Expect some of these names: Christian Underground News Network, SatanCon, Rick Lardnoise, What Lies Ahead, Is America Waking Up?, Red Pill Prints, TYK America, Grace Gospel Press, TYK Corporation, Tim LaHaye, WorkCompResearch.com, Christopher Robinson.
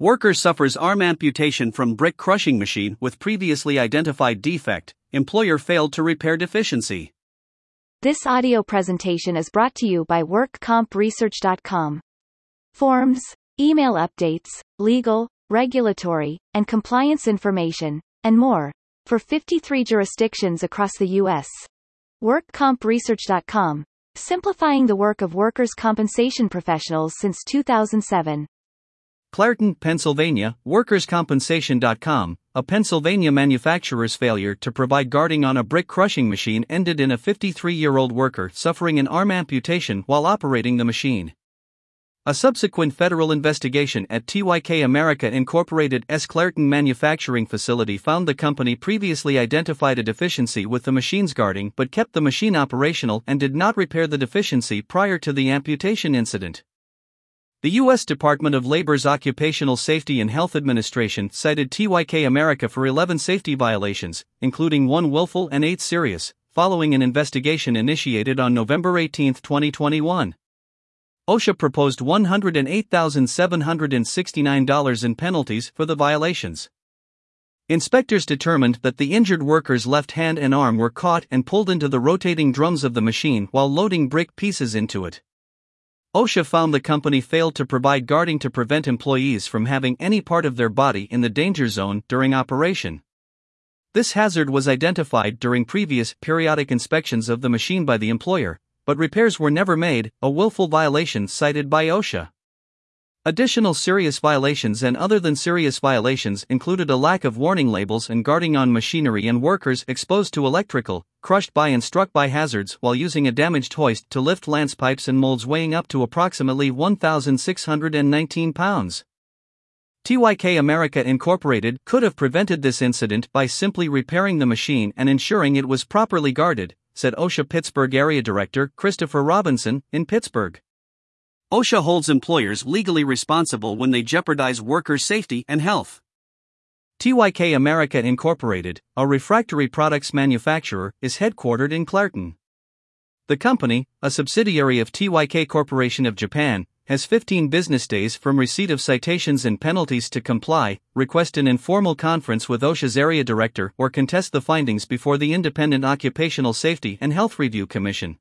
Worker suffers arm amputation from brick crushing machine with previously identified defect, employer failed to repair deficiency. This audio presentation is brought to you by WorkCompResearch.com. Forms, email updates, legal, regulatory, and compliance information, and more, for 53 jurisdictions across the U.S. WorkCompResearch.com, simplifying the work of workers' compensation professionals since 2007. Clairton, Pennsylvania, WorkersCompensation.com, a Pennsylvania manufacturer's failure to provide guarding on a brick crushing machine ended in a 53-year-old worker suffering an arm amputation while operating the machine. A subsequent federal investigation at TYK America Incorporated's Clairton manufacturing facility found the company previously identified a deficiency with the machine's guarding but kept the machine operational and did not repair the deficiency prior to the amputation incident. The U.S. Department of Labor's Occupational Safety and Health Administration cited TYK America for 11 safety violations, including 1 willful and 8 serious, following an investigation initiated on November 18, 2021. OSHA proposed $108,769 in penalties for the violations. Inspectors determined that the injured worker's left hand and arm were caught and pulled into the rotating drums of the machine while loading brick pieces into it. OSHA found the company failed to provide guarding to prevent employees from having any part of their body in the danger zone during operation. This hazard was identified during previous periodic inspections of the machine by the employer, but repairs were never made, a willful violation cited by OSHA. Additional serious violations and other than serious violations included a lack of warning labels and guarding on machinery and workers exposed to electrical, crushed by and struck by hazards while using a damaged hoist to lift lance pipes and molds weighing up to approximately 1,619 pounds. TYK America Incorporated could have prevented this incident by simply repairing the machine and ensuring it was properly guarded, said OSHA Pittsburgh Area Director Christopher Robinson in Pittsburgh. OSHA holds employers legally responsible when they jeopardize workers' safety and health. TYK America Incorporated, a refractory products manufacturer, is headquartered in Clairton. The company, a subsidiary of TYK Corporation of Japan, has 15 business days from receipt of citations and penalties to comply, request an informal conference with OSHA's area director, or contest the findings before the Independent Occupational Safety and Health Review Commission.